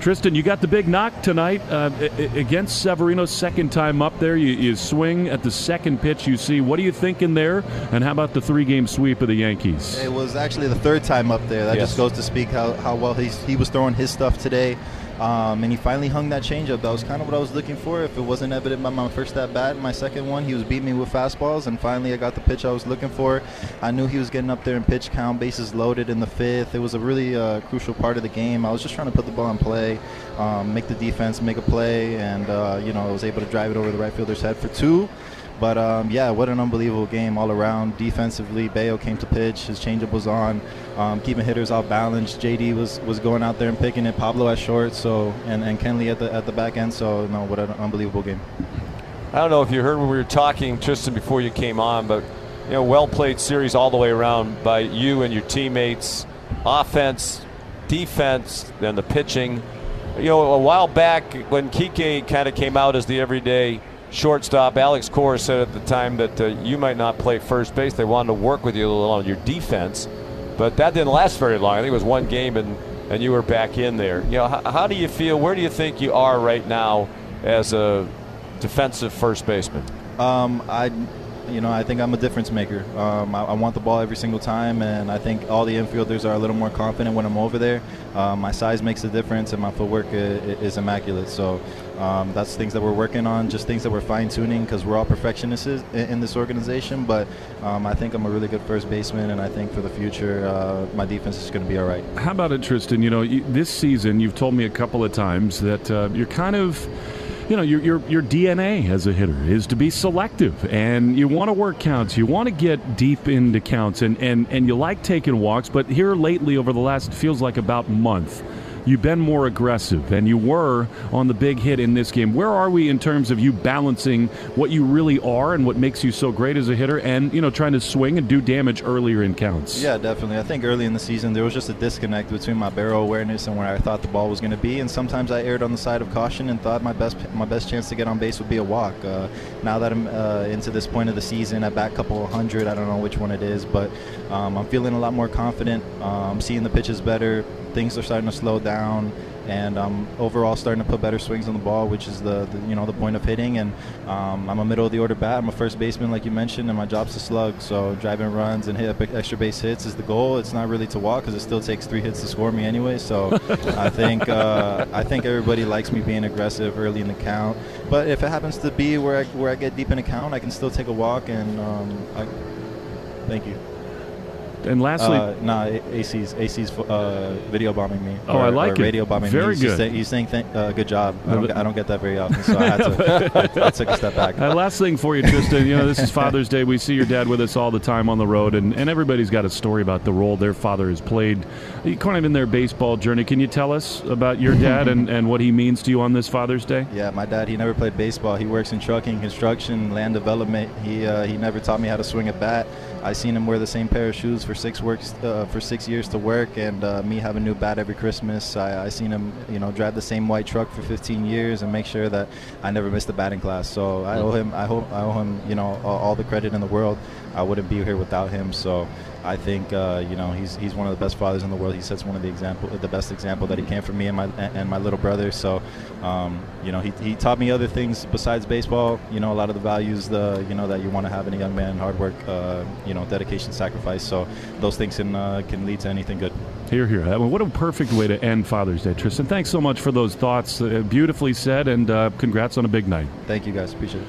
Tristan, you got the big knock tonight against Severino, second time up there. You swing at the second pitch you see. What are you thinking there? And how about the three-game sweep of the Yankees? It was actually the third time up there. That just goes to speak how well he was throwing his stuff today. And he finally hung that changeup. That was kind of what I was looking for. If it wasn't evident by my first at-bat, my second one, he was beating me with fastballs, and finally I got the pitch I was looking for. I knew he was getting up there in pitch count, bases loaded in the fifth. It was a really crucial part of the game. I was just trying to put the ball in play, make the defense make a play, and I was able to drive it over the right fielder's head for two. But, what an unbelievable game all around. Defensively, Bayo came to pitch. His changeup was on, keeping hitters off balance. JD was going out there and picking it. Pablo at short, and Kenley at the back end. So, no, what an unbelievable game. I don't know if you heard when we were talking, Tristan, before you came on, but, well-played series all the way around by you and your teammates. Offense, defense, then the pitching. A while back when Kike kind of came out as the everyday shortstop, Alex Cora said at the time that you might not play first base. They wanted to work with you a little on your defense, but that didn't last very long. I think it was one game, and you were back in there. How do you feel? Where do you think you are right now as a defensive first baseman? I think I'm a difference maker. I want the ball every single time, and I think all the infielders are a little more confident when I'm over there. My size makes a difference, and my footwork is immaculate. So that's things that we're working on, just things that we're fine-tuning, because we're all perfectionists in this organization. But I think I'm a really good first baseman, and I think for the future, my defense is going to be all right. How about it, Tristan? This season you've told me a couple of times that you're kind of... your DNA as a hitter is to be selective, and you want to work counts. You want to get deep into counts, and you like taking walks. But here lately, over the last, feels like about month, you've been more aggressive, and you were on the big hit in this game. Where are we in terms of you balancing what you really are and what makes you so great as a hitter and, trying to swing and do damage earlier in counts? Yeah, definitely. I think early in the season there was just a disconnect between my barrel awareness and where I thought the ball was going to be, and sometimes I erred on the side of caution and thought my best chance to get on base would be a walk. Now that I'm into this point of the season, I back a couple hundred, I don't know which one it is, but I'm feeling a lot more confident. I'm seeing the pitches better. Things are starting to slow down, and I'm overall starting to put better swings on the ball, which is the point of hitting. And I'm a middle of the order bat. I'm a first baseman, like you mentioned, and my job's to slug. So driving runs and hit extra base hits is the goal. It's not really to walk, because it still takes 3 hits to score me anyway. So I think everybody likes me being aggressive early in the count. But if it happens to be where I get deep in a count, I can still take a walk. And thank you. And lastly, AC's video bombing me. Oh, I like it. Radio bombing me. Very good. He's saying good job. I don't get that very often, so I had to. I took a step back. Last thing for you, Tristan. This is Father's Day. We see your dad with us all the time on the road, and everybody's got a story about the role their father has played, kind of in their baseball journey. Can you tell us about your dad and what he means to you on this Father's Day? Yeah, my dad. He never played baseball. He works in trucking, construction, land development. He never taught me how to swing a bat. I seen him wear the same pair of shoes for 6 years to work, and me have a new bat every Christmas. I seen him, drive the same white truck for 15 years and make sure that I never missed a batting class. So I owe him, all the credit in the world. I wouldn't be here without him. So I think, he's one of the best fathers in the world. He sets one of the best example that he can for me and my little brother. So, he taught me other things besides baseball. A lot of the values, that you want to have in a young man, hard work, dedication, sacrifice. So those things can lead to anything good. Hear, hear. What a perfect way to end Father's Day, Tristan. Thanks so much for those thoughts. Beautifully said, and congrats on a big night. Thank you, guys. Appreciate it.